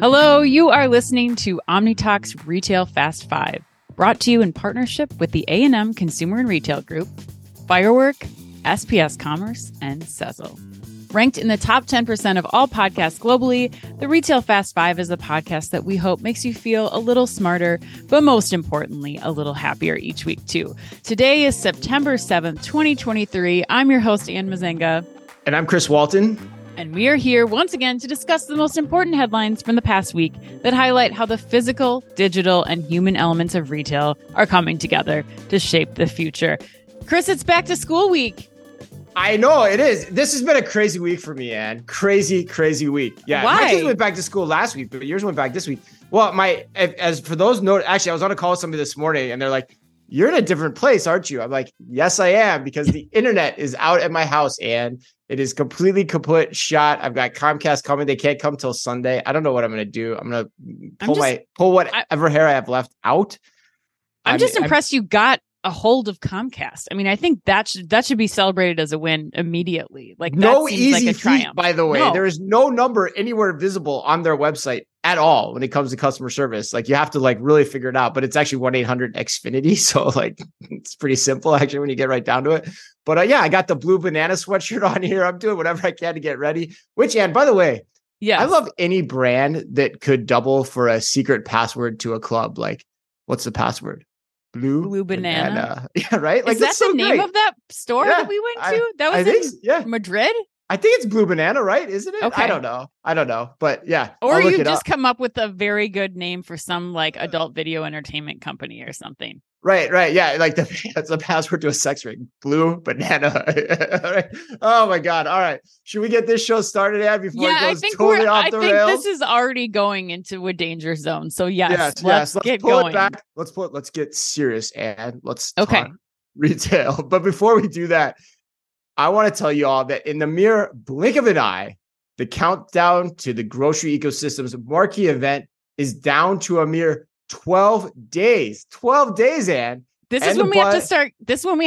Hello, you are listening to Omnitalk's Retail Fast Five, brought to you in partnership with the A&M Consumer and Retail Group, Firework, SPS Commerce, and Sezzle. Ranked in the top 10% of all podcasts globally, the Retail Fast Five is the podcast that we hope makes you feel a little smarter, but most importantly, a little happier each week too. Today is September 7th, 2023. I'm your host, Anne Mazinga. And I'm Chris Walton. And we are here once again to discuss the most important headlines from the past week that highlight how the physical, digital, and human elements of retail are coming together to shape the future. Chris, it's back to school week. I know it is. This has been a crazy week for me, Anne. Crazy, crazy week. Yeah. Why? My kids went back to school last week, but yours went back this week. Well, I was on a call with somebody this morning and they're like, "You're in a different place, aren't you?" I'm like, "Yes, I am," because the internet is out at my house, Anne. It is completely kaput shot. I've got Comcast coming. They can't come till Sunday. I don't know what I'm going to do. I'm going to pull whatever hair I have left out. I'm impressed you got a hold of Comcast. I mean, I think that should be celebrated as a win immediately. Like, no easy feat, triumph. By the way, no. There is no number anywhere visible on their website at all when it comes to customer service. Like, you have to really figure it out, but it's actually 1-800-XFINITY. So it's pretty simple actually when you get right down to it. But I got the Blue Banana sweatshirt on here. I'm doing whatever I can to get ready, which, and by the way, I love any brand that could double for a secret password to a club. Like, what's the password? Blue Banana. Yeah, right? Is that the name of that store that we went to? That was in Madrid? I think it's Blue Banana, right? Isn't it? Okay. I don't know. But yeah. Or you just come up with a very good name for some adult video entertainment company or something. Right. Yeah. That's the password to a sex ring. Blue Banana. All right. Oh my God. All right. Should we get this show started, Anne, before it goes totally off the rails? I think this is already going into a danger zone. So yes. Let's get going. Let's get serious, Anne. Let's talk retail. But before we do that, I want to tell you all that in the mere blink of an eye, the countdown to the grocery ecosystem's marquee event is down to a mere 12 days, Anne. This is when we have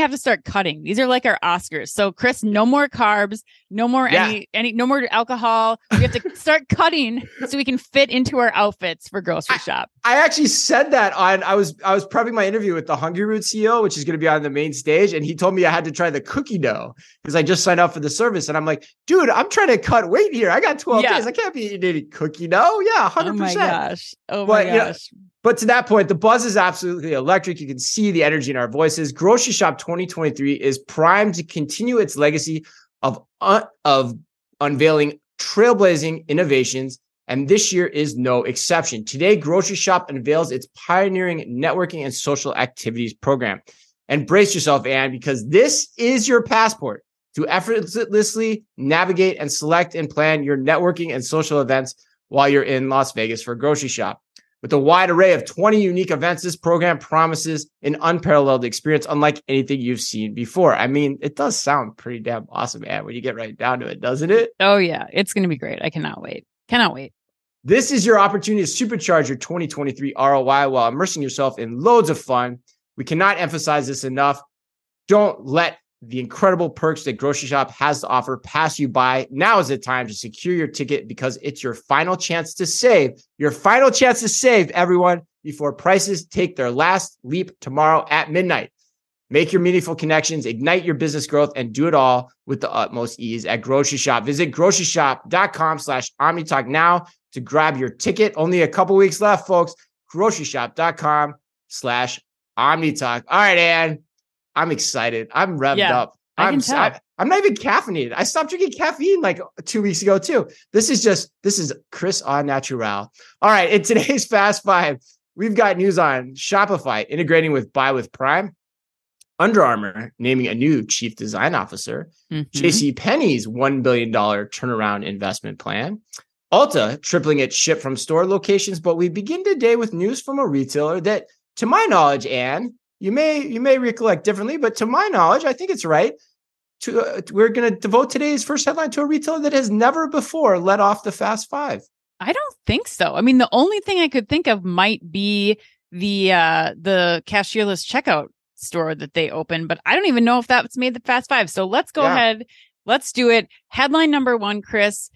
to start cutting. These are like our Oscars. So, Chris, no more carbs, no more any, no more alcohol. We have to start cutting so we can fit into our outfits for grocery shop. I actually said that I was prepping my interview with the Hungry Root CEO, which is going to be on the main stage, and he told me I had to try the cookie dough because I just signed up for the service, and I'm like, dude, I'm trying to cut weight here. I got 12 days. I can't be eating any cookie dough. Yeah, 100%. Oh my gosh. But to that point, the buzz is absolutely electric. You can see the energy in our voices. Grocery Shop 2023 is primed to continue its legacy of unveiling trailblazing innovations, and this year is no exception. Today, Grocery Shop unveils its pioneering networking and social activities program. And brace yourself, Anne, because this is your passport to effortlessly navigate and select and plan your networking and social events while you're in Las Vegas for Grocery Shop. With a wide array of 20 unique events, this program promises an unparalleled experience unlike anything you've seen before. I mean, it does sound pretty damn awesome, Anne, when you get right down to it, doesn't it? Oh, yeah. It's going to be great. I cannot wait. This is your opportunity to supercharge your 2023 ROI while immersing yourself in loads of fun. We cannot emphasize this enough. Don't let the incredible perks that Grocery Shop has to offer pass you by. Now is the time to secure your ticket because it's your final chance to save. Your final chance to save, everyone, before prices take their last leap tomorrow at midnight. Make your meaningful connections, ignite your business growth, and do it all with the utmost ease at Grocery Shop. Visit groceryshop.com/Omnitalk now to grab your ticket. Only a couple weeks left, folks. groceryshop.com/Omnitalk. All right, Anne. I'm excited. I'm revved up. I'm not even caffeinated. I stopped drinking caffeine 2 weeks ago too. This is Chris au Natural. All right. In today's Fast Five, we've got news on Shopify integrating with Buy with Prime, Under Armour naming a new chief design officer, JCPenney's $1 billion turnaround investment plan, Ulta tripling its ship from store locations. But we begin today with news from a retailer that, to my knowledge, Anne, you may recollect differently, but to my knowledge, I think it's right. We're going to devote today's first headline to a retailer that has never before led off the Fast Five. I don't think so. I mean, the only thing I could think of might be the cashierless checkout store that they opened, but I don't even know if that's made the Fast Five. So let's go ahead. Let's do it. Headline number one, Chris.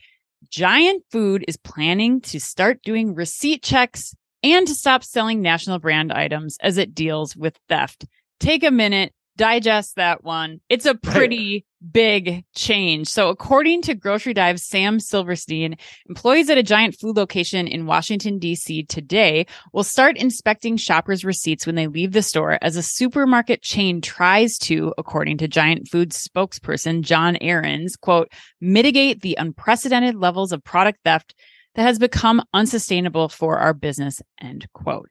Giant Food is planning to start doing receipt checks and to stop selling national brand items as it deals with theft. Take a minute, digest that one. It's a pretty big change. So according to Grocery Dive's Sam Silverstein, employees at a Giant Food location in Washington, D.C. today will start inspecting shoppers' receipts when they leave the store as a supermarket chain tries to, according to Giant Food spokesperson John Ahrens, quote, mitigate the unprecedented levels of product theft that has become unsustainable for our business, end quote.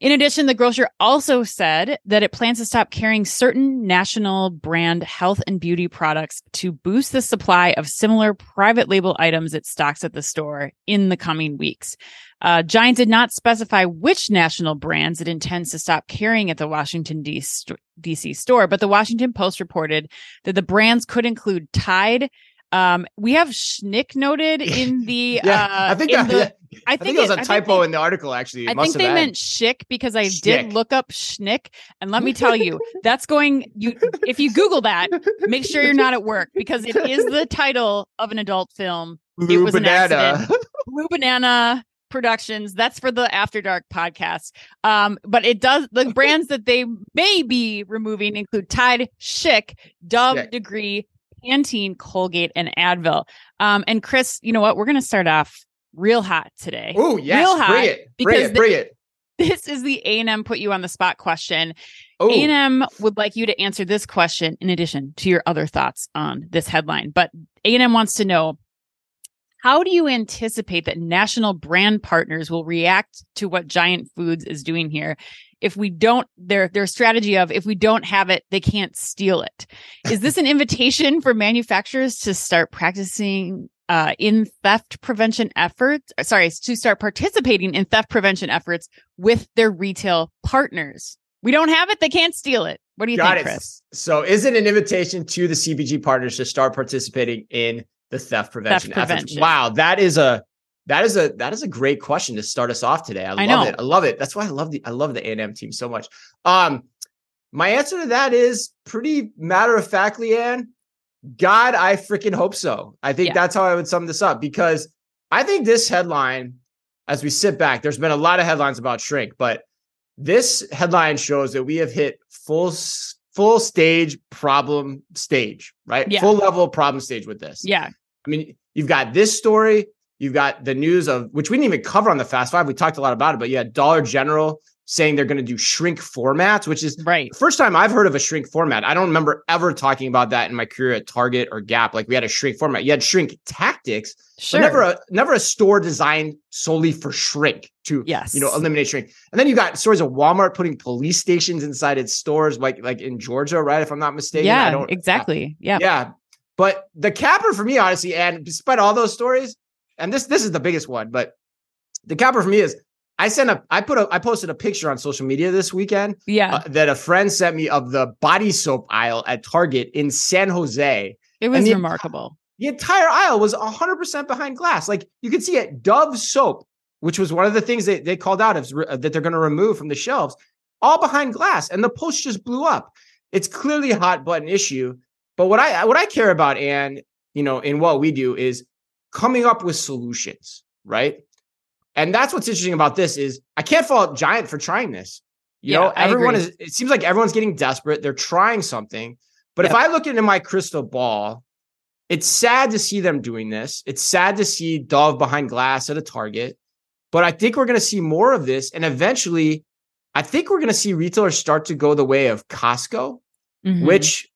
In addition, the grocer also said that it plans to stop carrying certain national brand health and beauty products to boost the supply of similar private label items it stocks at the store in the coming weeks. Giant did not specify which national brands it intends to stop carrying at the Washington, D.C. store, but the Washington Post reported that the brands could include Tide. We have Schnick noted in the... I think it was a typo in the article, actually. I think they meant Schick, because I did look up Schnick. And let me tell you, that's going... If you Google that, make sure you're not at work, because it is the title of an adult film. Blue Banana. It was an accident. Blue Banana Productions. That's for the After Dark podcast. But it does... The brands that they may be removing include Tide, Schick, Dove, Degree, Pantene, Colgate, and Advil. And Chris, you know what? We're going to start off real hot today. Oh, yes. Real hot. Bring it. This is the A&M put you on the spot question. Ooh. A&M would like you to answer this question in addition to your other thoughts on this headline. But A&M wants to know, how do you anticipate that national brand partners will react to what Giant Foods is doing here? If we don't, their strategy of, if we don't have it, they can't steal it. Is this an invitation for manufacturers to start practicing in theft prevention efforts? Sorry, to start participating in theft prevention efforts with their retail partners? We don't have it, they can't steal it. What do you think, Chris? So is it an invitation to the CPG partners to start participating in the theft prevention efforts? Wow, that is a great question to start us off today. I love it. I love it. That's why I love the A&M team so much. My answer to that is pretty matter of factly, Anne. God, I freaking hope so. I think that's how I would sum this up, because I think this headline, as we sit back, there's been a lot of headlines about shrink, but this headline shows that we have hit full stage problem stage, right? Yeah. Full level problem stage with this. Yeah. I mean, you've got this story. You've got the news of, which we didn't even cover on the Fast Five. We talked a lot about it, but you had Dollar General saying they're going to do shrink formats, which is the first time I've heard of a shrink format. I don't remember ever talking about that in my career at Target or Gap. Like, we had a shrink format. You had shrink tactics, but never a store designed solely for shrink to eliminate shrink. And then you got stories of Walmart putting police stations inside its stores, like in Georgia, right? If I'm not mistaken. Yeah, exactly. Yeah. Yeah. But the capper for me, honestly, and despite all those stories, and this is the biggest one, but the capper for me is I posted a picture on social media this weekend that a friend sent me of the body soap aisle at Target in San Jose. It was remarkable. The entire aisle was 100% behind glass. Like, you could see it, Dove soap, which was one of the things they called out that they're going to remove from the shelves, all behind glass. And the post just blew up. It's clearly a hot button issue. But what I care about, Anne, in what we do, is coming up with solutions, right? And that's what's interesting about this is I can't fault Giant for trying this. It seems like everyone's getting desperate. They're trying something. But if I look into my crystal ball, it's sad to see them doing this. It's sad to see Dove behind glass at a Target. But I think we're going to see more of this. And eventually, I think we're going to see retailers start to go the way of Costco, which,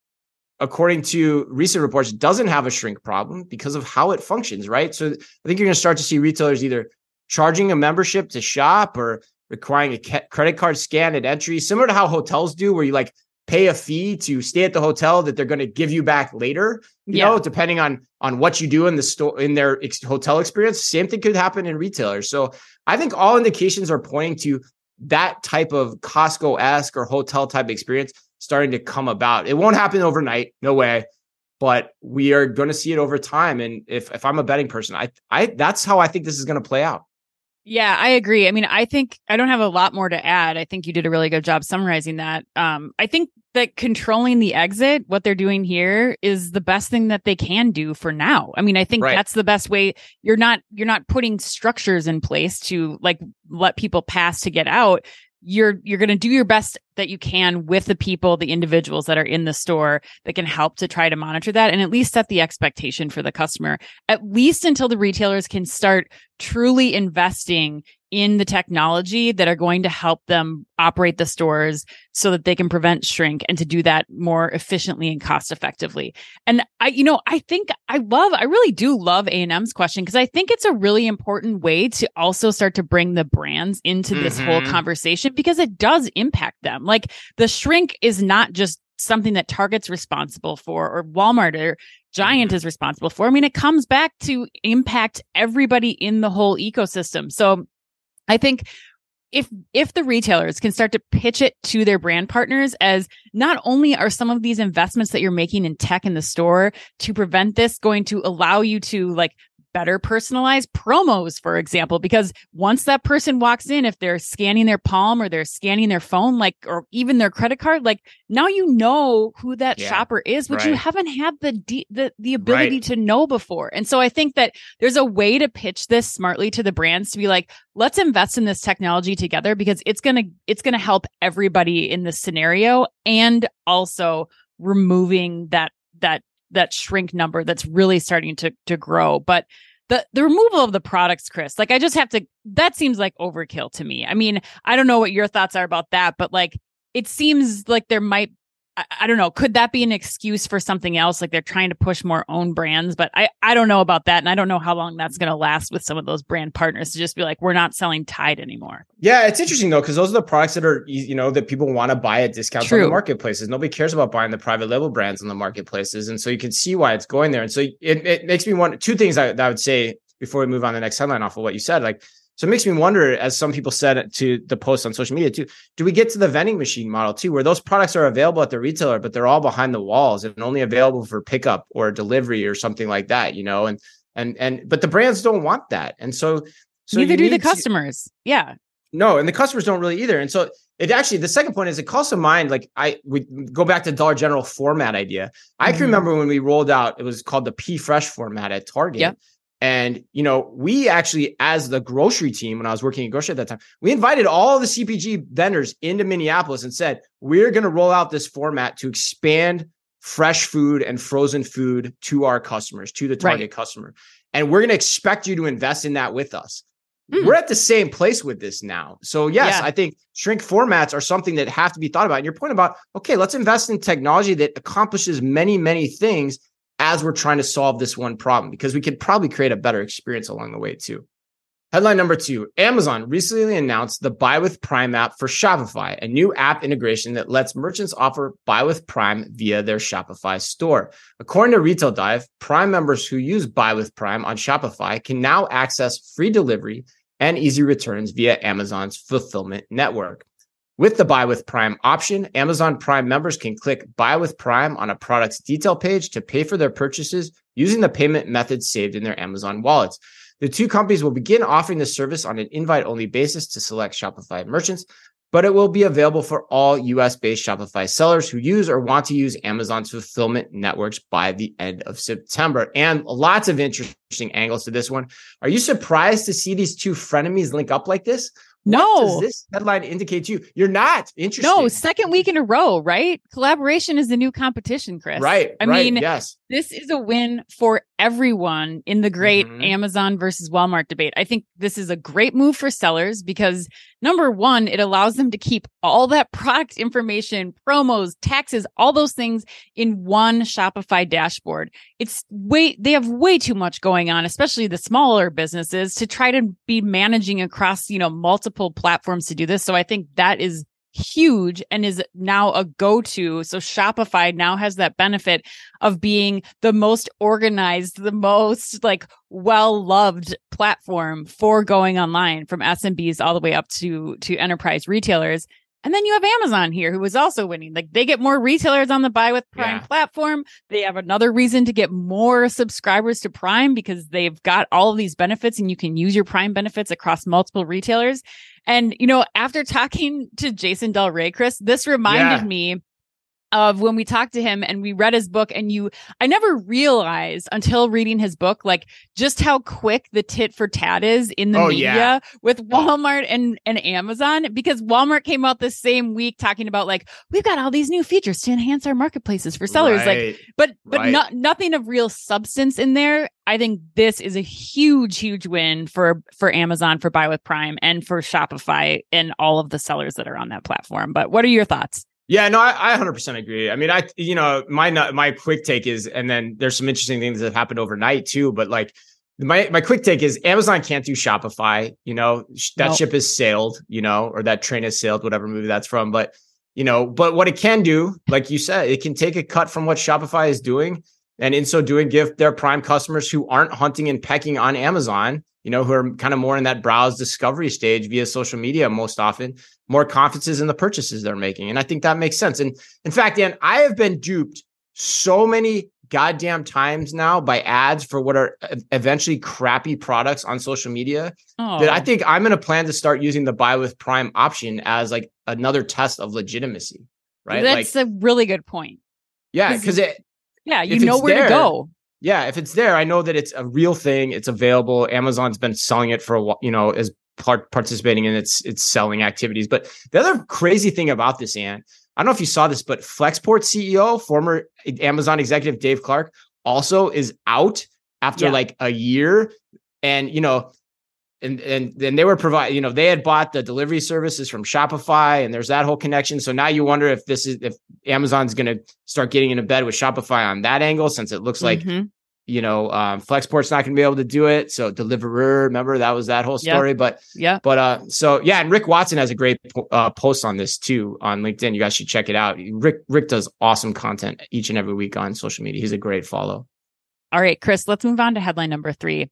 according to recent reports, doesn't have a shrink problem because of how it functions, right? So I think you're going to start to see retailers either charging a membership to shop or requiring a credit card scan at entry, similar to how hotels do, where you like pay a fee to stay at the hotel that they're going to give you back later, you know, depending on what you do in the store, in their hotel experience. Same thing could happen in retailers. So I think all indications are pointing to that type of Costco-esque or hotel type experience starting to come about. It won't happen overnight. No way. But we are going to see it over time. And if I'm a betting person, that's how I think this is going to play out. Yeah, I agree. I mean, I think I don't have a lot more to add. I think you did a really good job summarizing that. I think that controlling the exit, what they're doing here, is the best thing that they can do for now. I mean, I think that's the best way. You're not putting structures in place to like let people pass to get out. You're going to do your best that you can with the people, the individuals that are in the store that can help to try to monitor that and at least set the expectation for the customer, at least until the retailers can start truly investing in the technology that are going to help them operate the stores so that they can prevent shrink and to do that more efficiently and cost effectively. And I really do love A&M's question because I think it's a really important way to also start to bring the brands into this whole conversation because it does impact them. Like the shrink is not just something that Target's responsible for or Walmart or Giant is responsible for. I mean, it comes back to impact everybody in the whole ecosystem. So I think if the retailers can start to pitch it to their brand partners as not only are some of these investments that you're making in tech in the store to prevent this going to allow you to like better personalize promos, for example, because once that person walks in, if they're scanning their palm or they're scanning their phone, like, or even their credit card, like now you know who that shopper is, which you haven't had the ability to know before. And so I think that there's a way to pitch this smartly to the brands to be like, let's invest in this technology together because it's gonna help everybody in this scenario and also removing that shrink number that's really starting to grow. But the removal of the products, Chris, like I just have to, that seems like overkill to me. I mean, I don't know what your thoughts are about that, but like, it seems like there might, I don't know. Could that be an excuse for something else? Like they're trying to push more own brands, but I don't know about that. And I don't know how long that's going to last with some of those brand partners to just be like, we're not selling Tide anymore. Yeah. It's interesting though, because those are the products that are, you know, that people want to buy at discounts on the marketplaces. Nobody cares about buying the private label brands on the marketplaces. And so you can see why it's going there. And so it makes me want two things that I would say before we move on to the next headline off of what you said, like, so it makes me wonder, as some people said to the post on social media too, do we get to the vending machine model too, where those products are available at the retailer, but they're all behind the walls and only available for pickup or delivery or something like that, you know? And but the brands don't want that. And so neither do the customers. Yeah. No. And the customers don't really either. And so it actually, the second point is it calls to mind, like we go back to Dollar General format idea. I can remember when we rolled out, it was called the P Fresh format at Target. Yep. And, you know, we actually, as the grocery team, when I was working in grocery at that time, we invited all the CPG vendors into Minneapolis and said, we're going to roll out this format to expand fresh food and frozen food to our customers, to the Target customer. And we're going to expect you to invest in that with us. We're at the same place with this now. So yes, I think shrink formats are something that have to be thought about. And your point about, okay, let's invest in technology that accomplishes many, many things as we're trying to solve this one problem, because we could probably create a better experience along the way too. Headline number 2, Amazon recently announced the Buy with Prime app for Shopify, a new app integration that lets merchants offer Buy with Prime via their Shopify store. According to Retail Dive, Prime members who use Buy with Prime on Shopify can now access free delivery and easy returns via Amazon's fulfillment network. With the Buy with Prime option, Amazon Prime members can click Buy with Prime on a product's detail page to pay for their purchases using the payment methods saved in their Amazon wallets. The two companies will begin offering the service on an invite-only basis to select Shopify merchants, but it will be available for all US-based Shopify sellers who use or want to use Amazon's fulfillment networks by the end of September. And lots of interesting angles to this one. Are you surprised to see these two frenemies link up like this? No. What does this headline indicate to you? You're not interested. No, second week in a row, right? Collaboration is the new competition, Chris. Right. I mean, yes. This is a win for everyone in the great Amazon versus Walmart debate. I think this is a great move for sellers because, number one, it allows them to keep all that product information, promos, taxes, all those things in one Shopify dashboard. They have way too much going on, especially the smaller businesses, to try to be managing across, you know, multiple platforms to do this. So I think that is huge and is now a go-to. So Shopify now has that benefit of being the most organized, the most like well-loved platform for going online, from SMBs all the way up to enterprise retailers. And then you have Amazon here, who is also winning. Like, they get more retailers on the Buy with Prime platform. They have another reason to get more subscribers to Prime, because they've got all of these benefits and you can use your Prime benefits across multiple retailers. And, you know, after talking to Jason Del Rey, Chris, this reminded me of when we talked to him and we read his book, and I never realized until reading his book, like, just how quick the tit for tat is in the media with Walmart and Amazon, because Walmart came out the same week talking about, like, we've got all these new features to enhance our marketplaces for sellers. But nothing of real substance in there. I think this is a huge, huge win for Amazon, for Buy with Prime, and for Shopify and all of the sellers that are on that platform. But what are your thoughts? Yeah, no, I 100% agree. I mean, my quick take is, and then there's some interesting things that have happened overnight too, but like my quick take is Amazon can't do Shopify, you know, that ship has sailed, you know, or that train has sailed, whatever movie that's from. But, you know, but what it can do, like you said, it can take a cut from what Shopify is doing, and in so doing, give their Prime customers who aren't hunting and pecking on Amazon, you know, who are kind of more in that browse discovery stage via social media most often, more confidence in the purchases they're making. And I think that makes sense. And in fact, Dan, I have been duped so many goddamn times now by ads for what are eventually crappy products on social media that I think I'm going to plan to start using the Buy with Prime option as like another test of legitimacy, right? That's a really good point. Yeah, because you know where to go. Yeah, if it's there, I know that it's a real thing. It's available. Amazon's been selling it for a while, you know, as participating in its selling activities. But the other crazy thing about this, Anne, I don't know if you saw this, but Flexport CEO, former Amazon executive Dave Clark, also is out after like a year. And, you know, and they were providing, you know, they had bought the delivery services from Shopify, and there's that whole connection. So now you wonder if if Amazon's going to start getting into bed with Shopify on that angle, since it looks like, you know, Flexport's not going to be able to do it. So Deliveroo, remember, that was that whole story. Yeah. But and Rick Watson has a great post on this too on LinkedIn. You guys should check it out. Rick does awesome content each and every week on social media. He's a great follow. All right, Chris, let's move on to headline number 3.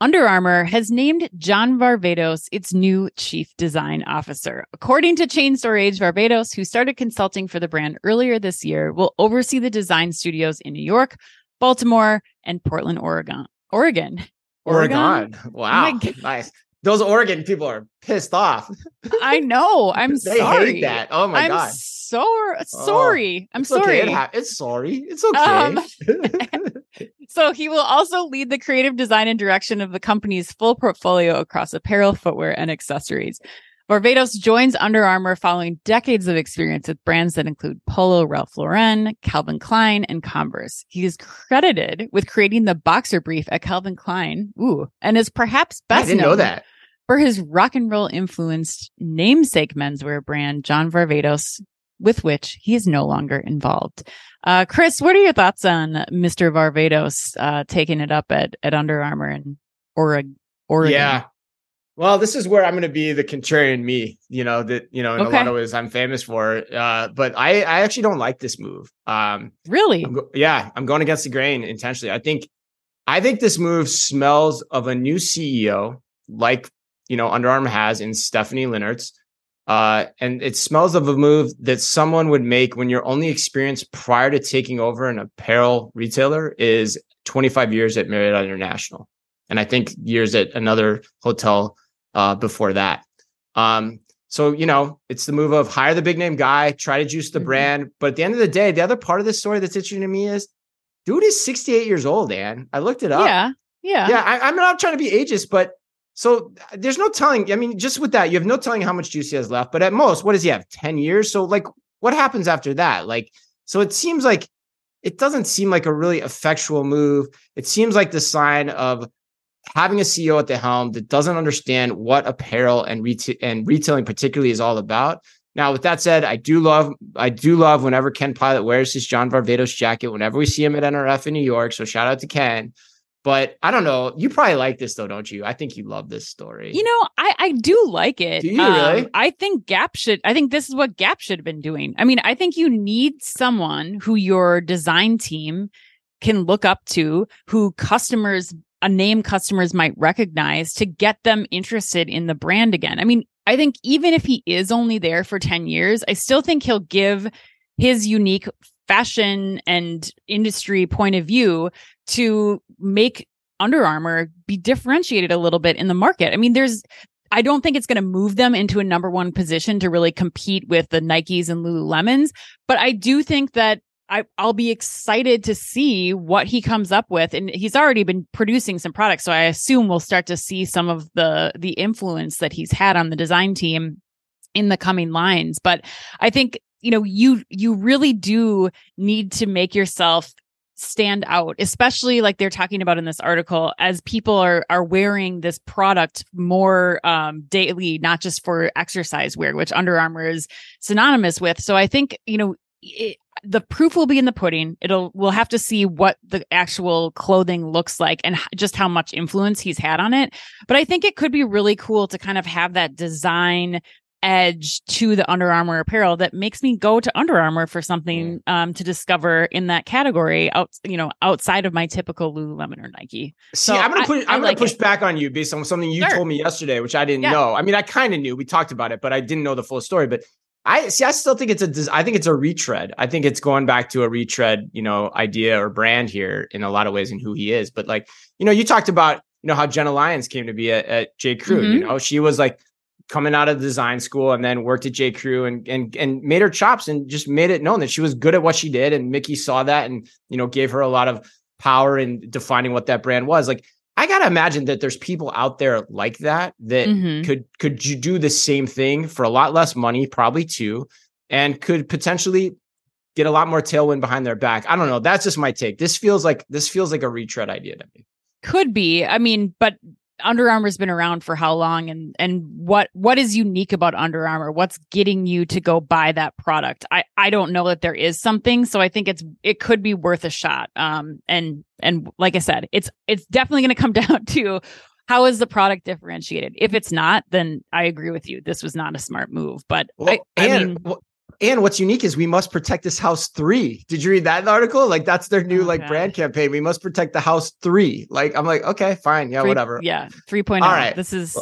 Under Armour has named John Varvatos its new chief design officer. According to Chain Store Age, Varvatos, who started consulting for the brand earlier this year, will oversee the design studios in New York, Baltimore, and Portland, Oregon. Wow. Oh, nice. Those Oregon people are pissed off. I know. I'm sorry. They hate that. Oh, my God. Sorry. I'm sorry. Okay. It's sorry. It's okay. So he will also lead the creative design and direction of the company's full portfolio across apparel, footwear, and accessories. Varvatos joins Under Armour following decades of experience with brands that include Polo Ralph Lauren, Calvin Klein, and Converse. He is credited with creating the boxer brief at Calvin Klein. Ooh, and is perhaps best known for his rock and roll influenced namesake menswear brand, John Varvatos, with which he is no longer involved. Chris, what are your thoughts on Mr. Varvatos taking it up at Under Armour in Oregon? Yeah. Well, this is where I'm going to be the contrarian me, you know, that, you know, in a lot of ways I'm famous for. But I actually don't like this move. Really? I'm going against the grain intentionally. I think this move smells of a new CEO, like, you know, Under Armour has in Stephanie Linnartz. And it smells of a move that someone would make when your only experience prior to taking over an apparel retailer is 25 years at Marriott International. And I think years at another hotel before that. So, you know, it's the move of hire the big name guy, try to juice the brand. But at the end of the day, the other part of this story that's interesting to me is dude is 68 years old, Anne. I looked it up. Yeah. I'm not trying to be ageist, but so there's no telling. I mean, just with that, you have no telling how much juice he has left. But at most, what does he have? 10 years. So like, what happens after that? Like, so it seems like it doesn't seem like a really effectual move. It seems like the sign of having a CEO at the helm that doesn't understand what apparel and retailing particularly is all about. Now, with that said, I do love whenever Ken Pilot wears his John Varvatos jacket, whenever we see him at NRF in New York. So shout out to Ken. But I don't know. You probably like this, though, don't you? I think you love this story. You know, I do like it. Do you really? I think this is what Gap should have been doing. I mean, I think you need someone who your design team can look up to, who customers might recognize, to get them interested in the brand again. I mean, I think even if he is only there for 10 years, I still think he'll give his unique fashion and industry point of view to make Under Armour be differentiated a little bit in the market. I mean, I don't think it's going to move them into a number one position to really compete with the Nikes and Lululemons, but I do think that I'll be excited to see what he comes up with. And he's already been producing some products, so I assume we'll start to see some of the influence that he's had on the design team in the coming lines. But I think, you know, you really do need to make yourself stand out, especially like they're talking about in this article, as people are wearing this product more daily, not just for exercise wear, which Under Armour is synonymous with. So I think, you know, the proof will be in the pudding. We'll have to see what the actual clothing looks like and just how much influence he's had on it. But I think it could be really cool to kind of have that design edge to the Under Armour apparel that makes me go to Under Armour for something to discover in that category outside of my typical Lululemon or Nike. See, so I'm going to push back on you based on something you told me yesterday, which I didn't know. I mean, I kind of knew, we talked about it, but I didn't know the full story. But I still think it's a retread. I think it's going back to a retread, you know, idea or brand here in a lot of ways in who he is. But like, you know, you talked about, you know, how Jenna Lyons came to be at J. Crew. Mm-hmm. You know, she was like coming out of design school and then worked at J. Crew and made her chops and just made it known that she was good at what she did. And Mickey saw that and, you know, gave her a lot of power in defining what that brand was. Like, I got to imagine that there's people out there like that mm-hmm. could you do the same thing for a lot less money, probably too, and could potentially get a lot more tailwind behind their back. I don't know. That's just my take. This feels like a retread idea to me. Could be. I mean, but Under Armour's been around for how long, and what is unique about Under Armour? What's getting you to go buy that product? I don't know that there is something, so I think it could be worth a shot. And like I said, it's definitely going to come down to how is the product differentiated. If it's not, then I agree with you. This was not a smart move, but and what's unique is we must protect this house 3. Did you read that article? Like, that's their new brand campaign. We must protect the house 3. Like, I'm like, okay, fine. Yeah, 3, whatever. Yeah. 3.0. All right. This is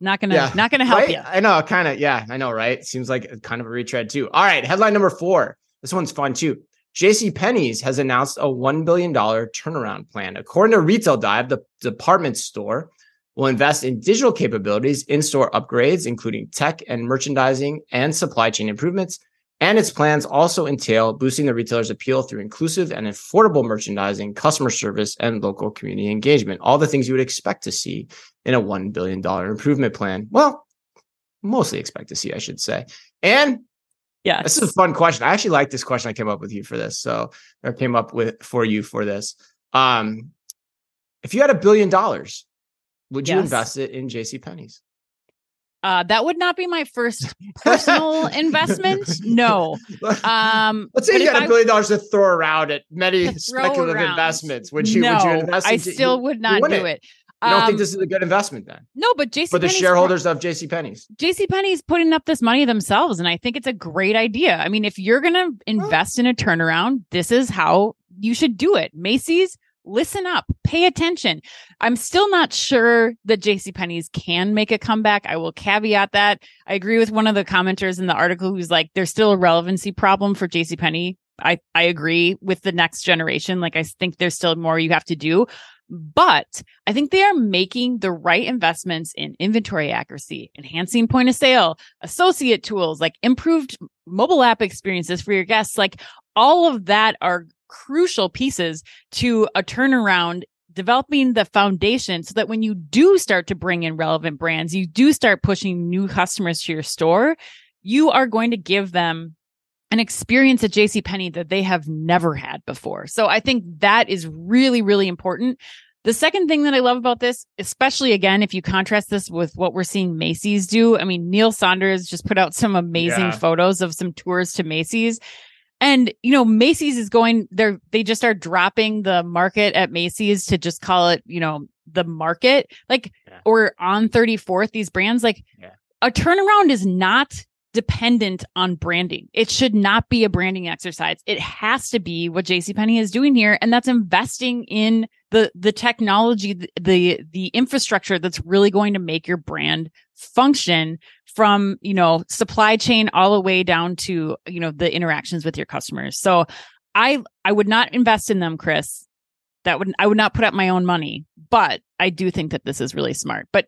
not going to help you. I know. Kind of. Yeah, I know. Right. Seems like kind of a retread too. All right. Headline number 4. This one's fun too. JCPenney's has announced a $1 billion turnaround plan. According to Retail Dive, the department store will invest in digital capabilities, in-store upgrades, including tech and merchandising and supply chain improvements. And its plans also entail boosting the retailer's appeal through inclusive and affordable merchandising, customer service, and local community engagement. All the things you would expect to see in a $1 billion improvement plan. Well, mostly expect to see, I should say. And yeah, this is a fun question. I actually like this question I came up with you for this. So I came up with for you for this. If you had $1 billion, would you invest it in JCPenney's? That would not be my first personal investment. No. Let's say you had $1 billion to throw around at many speculative investments. Would you invest? I still would not do it. I don't think this is a good investment then. No, but JCPenney's for the shareholders of JCPenney's. JCPenney's putting up this money themselves, and I think it's a great idea. I mean, if you're going to invest in a turnaround, this is how you should do it. Macy's, listen up, pay attention. I'm still not sure that JCPenney's can make a comeback. I will caveat that. I agree with one of the commenters in the article who's like, there's still a relevancy problem for JCPenney. I agree with the next generation. Like, I think there's still more you have to do. But I think they are making the right investments in inventory accuracy, enhancing point of sale, associate tools, like improved mobile app experiences for your guests. Like, all of that are crucial pieces to a turnaround, developing the foundation so that when you do start to bring in relevant brands, you do start pushing new customers to your store, you are going to give them an experience at JCPenney that they have never had before. So I think that is really, really important. The second thing that I love about this, especially again, if you contrast this with what we're seeing Macy's do, I mean, Neil Saunders just put out some amazing photos of some tours to Macy's. And, you know, Macy's is going there. They just are dropping the market at Macy's to just call it, you know, the market, like, or on 34th, these brands, like a turnaround is not dependent on branding. It should not be a branding exercise. It has to be what JCPenney is doing here. And that's investing in the technology, the infrastructure that's really going to make your brand function from, you know, supply chain all the way down to, you know, the interactions with your customers. So I would not invest in them, Chris. I would not put up my own money, but I do think that this is really smart. But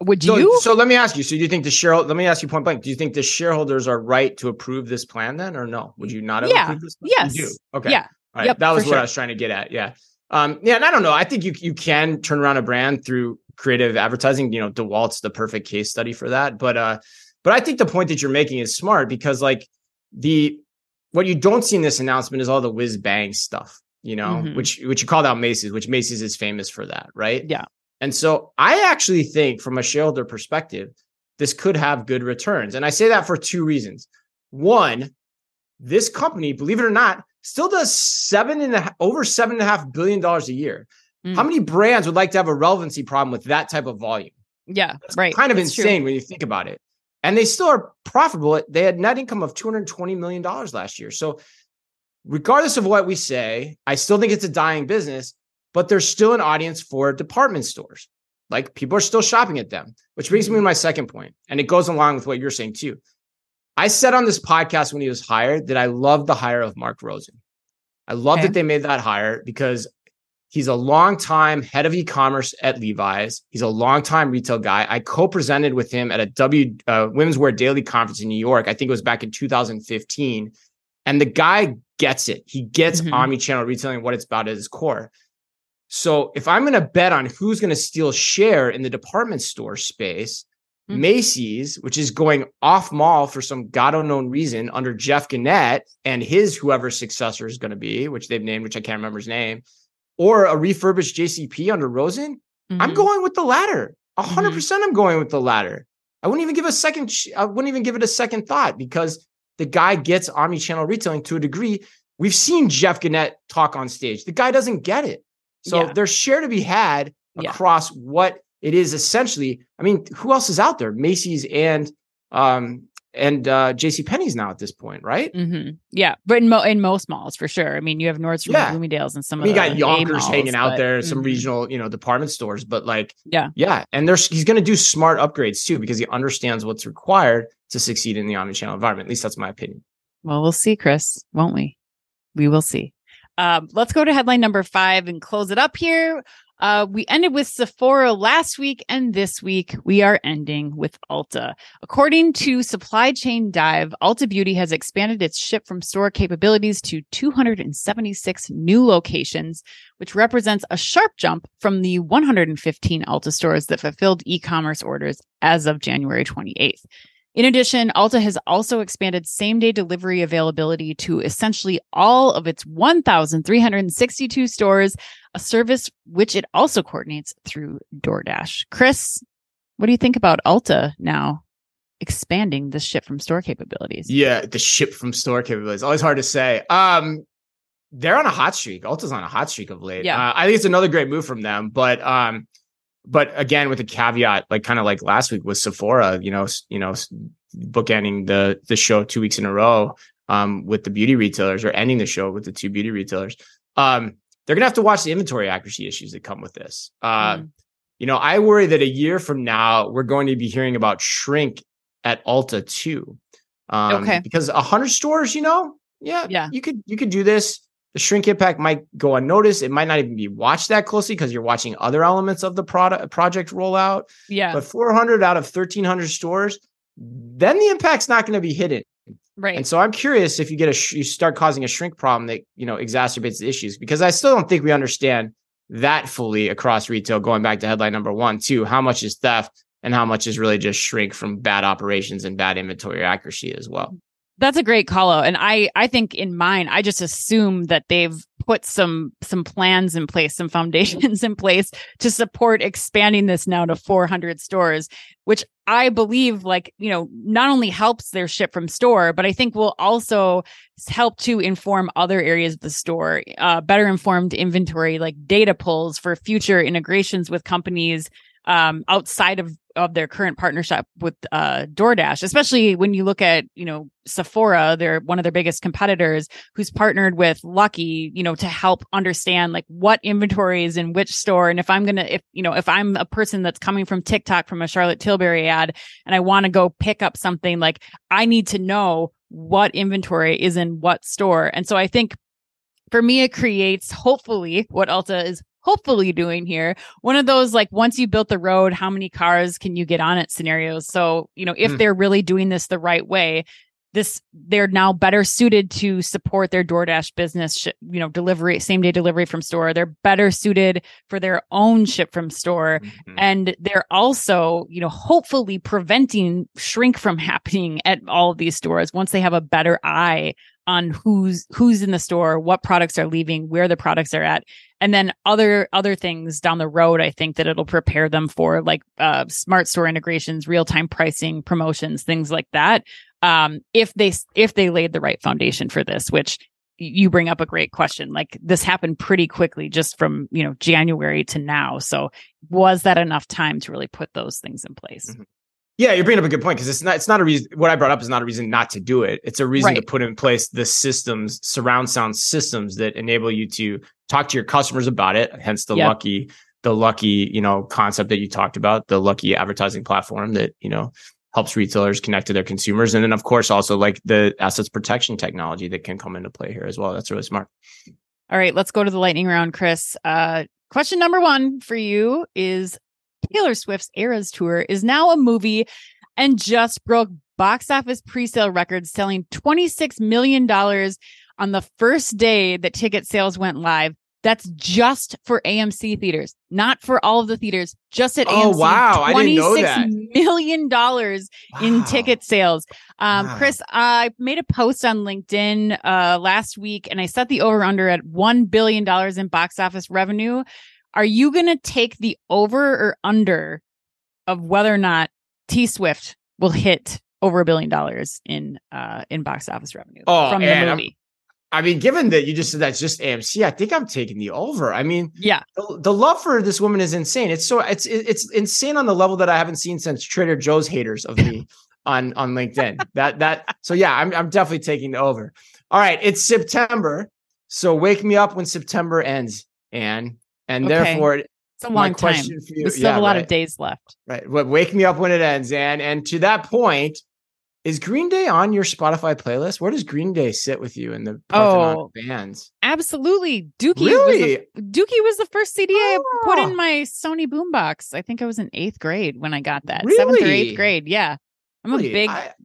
would you? So let me ask you. So do you think let me ask you point blank. Do you think the shareholders are right to approve this plan then, or no? Would you not have approved this plan? Yes. You do. Okay. Yeah. All right. Yep, that was what I was trying to get at. Yeah. Yeah. And I don't know. I think you can turn around a brand through creative advertising. You know, DeWalt's the perfect case study for that. But I think the point that you're making is smart, because like what you don't see in this announcement is all the whiz bang stuff, you know, mm-hmm. which you called out Macy's, which Macy's is famous for that. Right. Yeah. And so I actually think from a shareholder perspective, this could have good returns. And I say that for two reasons. One, this company, believe it or not, still does over $7.5 billion a year. Mm. How many brands would like to have a relevancy problem with that type of volume? Yeah, that's right. Kind of that's insane true. When you think about it. And they still are profitable. They had net income of $220 million last year. So regardless of what we say, I still think it's a dying business, but there's still an audience for department stores. Like, people are still shopping at them, which brings me to my second point. And it goes along with what you're saying too. I said on this podcast when he was hired that I love the hire of Mark Rosen. I love that they made that hire because he's a longtime head of e-commerce at Levi's. He's a longtime retail guy. I co-presented with him at a Women's Wear Daily conference in New York. I think it was back in 2015. And the guy gets it. He gets omnichannel retailing, what it's about at its core. So if I'm going to bet on who's going to steal share in the department store space, Macy's, which is going off mall for some God-known reason under Jeff Gennette and his whoever successor is going to be, which they've named, which I can't remember his name, or a refurbished JCP under Rosen, I'm going with the latter. 100% I'm going with the latter. I wouldn't even give it a second thought, because the guy gets omnichannel retailing to a degree. We've seen Jeff Gennette talk on stage. The guy doesn't get it. So there's share to be had across what it is essentially. I mean, who else is out there? Macy's and JCPenney's now at this point, right? Mm-hmm. Yeah, but in most malls for sure. I mean, you have Nordstrom, Bloomingdale's, and some of the got Yonkers malls, hanging out there, some regional, you know, department stores. But like, and he's going to do smart upgrades too, because he understands what's required to succeed in the omnichannel environment. At least that's my opinion. Well, we'll see, Chris, won't we? We will see. Let's go to headline number 5 and close it up here. We ended with Sephora last week, and this week we are ending with Ulta. According to Supply Chain Dive, Ulta Beauty has expanded its ship from store capabilities to 276 new locations, which represents a sharp jump from the 115 Ulta stores that fulfilled e-commerce orders as of January 28th. In addition, Ulta has also expanded same-day delivery availability to essentially all of its 1,362 stores, a service which it also coordinates through DoorDash. Chris, what do you think about Ulta now expanding the ship from store capabilities? Yeah, the ship from store capabilities. Always hard to say. They're on a hot streak. Ulta's on a hot streak of late. Yeah. I think it's another great move from them, but again, with a caveat, like kind of like last week with Sephora, you know, bookending the show 2 weeks in a row with the beauty retailers, or ending the show with the two beauty retailers. They're going to have to watch the inventory accuracy issues that come with this. You know, I worry that a year from now, we're going to be hearing about shrink at Ulta too. Because 100 stores, you know, you could do this. The shrink impact might go unnoticed. It might not even be watched that closely because you're watching other elements of the project rollout. Yeah. But 400 out of 1,300 stores, then the impact's not going to be hidden. Right. And so I'm curious if you get you start causing a shrink problem that, you know, exacerbates the issues, because I still don't think we understand that fully across retail, going back to headline number 1, 2, how much is theft and how much is really just shrink from bad operations and bad inventory accuracy as well. That's a great call out. And I think in mine, I just assume that they've put some plans in place, some foundations in place to support expanding this now to 400 stores, which I believe, like, you know, not only helps their ship from store, but I think will also help to inform other areas of the store, better informed inventory, like data pulls for future integrations with companies. outside of their current partnership with DoorDash, especially when you look at, you know, Sephora, they're one of their biggest competitors who's partnered with Lucky, you know, to help understand like what inventory is in which store. And if I'm going to, if I'm a person that's coming from TikTok from a Charlotte Tilbury ad and I want to go pick up something, like I need to know what inventory is in what store. And so I think for me, it creates hopefully what Ulta is hopefully doing here, one of those, like, once you built the road, how many cars can you get on it scenarios. So, you know, if they're really doing this the right way, they're now better suited to support their DoorDash business, you know, delivery, same day delivery from store. They're better suited for their own ship from store. Mm-hmm. And they're also, you know, hopefully preventing shrink from happening at all of these stores once they have a better eye on who's in the store, what products are leaving, where the products are at, and then other things down the road. I think that it'll prepare them for like smart store integrations, real-time pricing, promotions, things like that. If they laid the right foundation for this, which you bring up a great question. Like, this happened pretty quickly, just from, you know, January to now. So was that enough time to really put those things in place? Mm-hmm. Yeah, you're bringing up a good point, because it's not a reason. What I brought up is not a reason not to do it. It's a reason to put in place the systems, surround sound systems that enable you to talk to your customers about it. Hence the lucky, you know, concept that you talked about, the Lucky advertising platform that, you know, helps retailers connect to their consumers. And then of course, also like the assets protection technology that can come into play here as well. That's really smart. All right, let's go to the lightning round, Chris. Question number one for you is, Taylor Swift's Eras Tour is now a movie and just broke box office pre-sale records, selling $26 million on the first day that ticket sales went live. That's just for AMC theaters, not for all of the theaters, just at AMC. Oh, wow. I didn't know that. $26 million in ticket sales. Chris, I made a post on LinkedIn last week, and I set the over-under at $1 billion in box office revenue. Are you going to take the over or under of whether or not T-Swift will hit over $1 billion in box office revenue from the movie? I mean, given that you just said that's just AMC, I think I'm taking the over. I mean, the love for this woman is insane. It's insane on the level that I haven't seen since Trader Joe's haters of me on LinkedIn. So yeah, I'm definitely taking the over. All right, it's September, so wake me up when September ends, Anne. And therefore, it's a long question for you. We still have a lot of days left. Right. Well, wake me up when it ends, Anne. And to that point, is Green Day on your Spotify playlist? Where does Green Day sit with you in the Parthenon of bands? Absolutely. Dookie was the first CD I put in my Sony boombox. I think I was in 8th grade when I got that. Really? 7th or 8th grade. Yeah.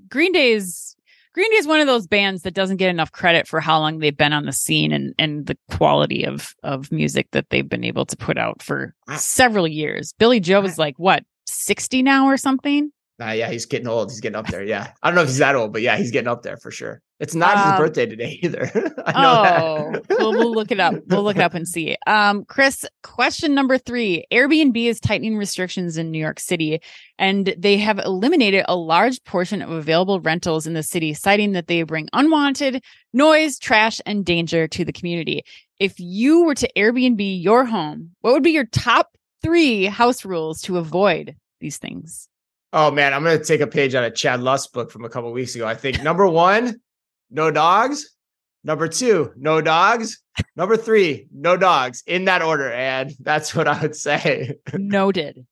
Green Day is one of those bands that doesn't get enough credit for how long they've been on the scene and the quality of music that they've been able to put out for several years. Billy Joe is like, what, 60 now or something? Yeah, he's getting old. He's getting up there. Yeah. I don't know if he's that old, but yeah, he's getting up there for sure. It's not his birthday today either. I know that. We'll look it up. We'll look it up and see. Chris, question number 3. Airbnb is tightening restrictions in New York City, and they have eliminated a large portion of available rentals in the city, citing that they bring unwanted noise, trash, and danger to the community. If you were to Airbnb your home, what would be your top 3 house rules to avoid these things? Oh, man, I'm going to take a page out of Chad Lust's book from a couple of weeks ago. I think number 1, no dogs. Number 2, no dogs. Number 3, no dogs. In that order, and that's what I would say. Noted.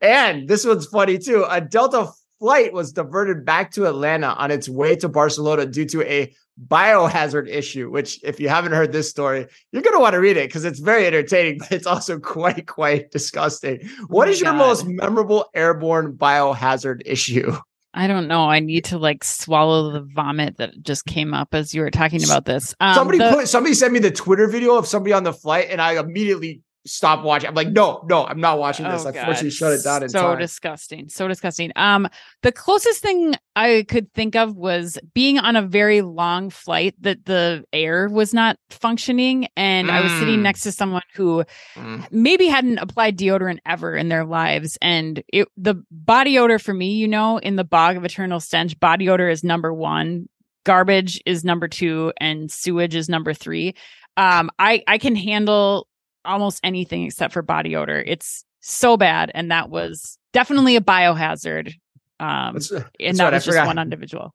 And this one's funny, too. A Delta flight was diverted back to Atlanta on its way to Barcelona due to a biohazard issue, which, if you haven't heard this story, you're going to want to read it because it's very entertaining, but it's also quite disgusting. What is your most memorable airborne biohazard issue? I don't know. I need to like swallow the vomit that just came up as you were talking about this. Somebody sent me the Twitter video of somebody on the flight, and I immediately stopped watching. I'm like, no, I'm not watching this. I fortunately shut it down in time. So disgusting. The closest thing I could think of was being on a very long flight that the air was not functioning, and I was sitting next to someone who maybe hadn't applied deodorant ever in their lives, and the body odor for me, you know, in the bog of eternal stench, body odor is number 1, garbage is number 2, and sewage is number 3. I can handle almost anything except for body odor. It's so bad. And that was definitely a biohazard. And that was just one individual.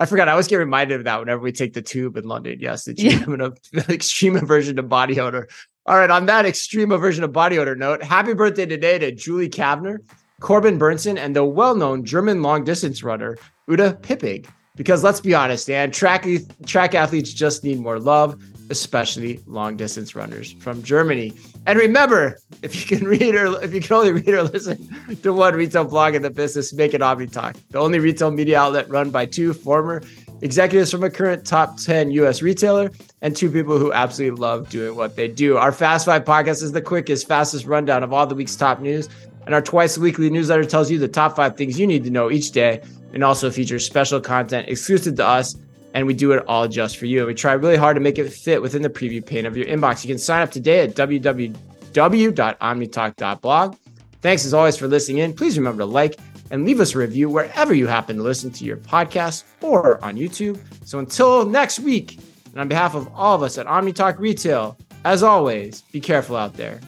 I forgot. I always get reminded of that whenever we take the tube in London. Yes, that you have an extreme aversion to body odor. All right. On that extreme aversion to body odor note, happy birthday today to Julie Kavner, Corbin Burnson, and the well-known German long-distance runner, Uta Pippig. Because let's be honest, Anne, track athletes just need more love, especially long-distance runners from Germany. And remember, if you can only read or listen to one retail blog in the business, make it Omnitalk, the only retail media outlet run by two former executives from a current top 10 U.S. retailer and two people who absolutely love doing what they do. Our Fast Five podcast is the quickest, fastest rundown of all the week's top news. And our twice-weekly newsletter tells you the top 5 things you need to know each day and also features special content exclusive to us. And we do it all just for you. And we try really hard to make it fit within the preview pane of your inbox. You can sign up today at www.omnitalk.blog. Thanks, as always, for listening in. Please remember to like and leave us a review wherever you happen to listen to your podcast or on YouTube. So until next week, and on behalf of all of us at Omnitalk Retail, as always, be careful out there.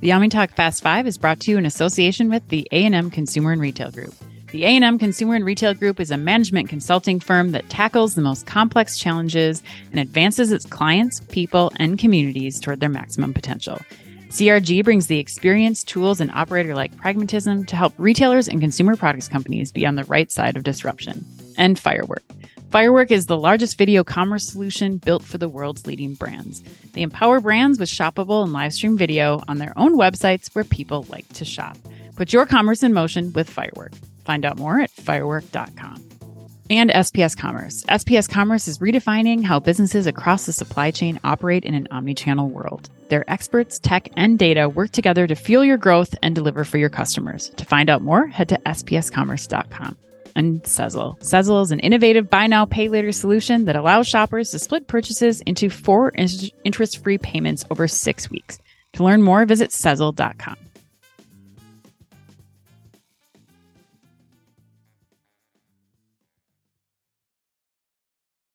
The Omnitalk Fast Five is brought to you in association with the A&M Consumer and Retail Group. The A&M Consumer and Retail Group is a management consulting firm that tackles the most complex challenges and advances its clients, people, and communities toward their maximum potential. CRG brings the experience, tools, and operator-like pragmatism to help retailers and consumer products companies be on the right side of disruption. And Firework. Firework is the largest video commerce solution built for the world's leading brands. They empower brands with shoppable and live stream video on their own websites where people like to shop. Put your commerce in motion with Firework. Find out more at firework.com. And SPS Commerce. SPS Commerce is redefining how businesses across the supply chain operate in an omnichannel world. Their experts, tech, and data work together to fuel your growth and deliver for your customers. To find out more, head to spscommerce.com. And Sezzle. Sezzle is an innovative buy now, pay later solution that allows shoppers to split purchases into 4 interest-free payments over 6 weeks. To learn more, visit Sezzle.com.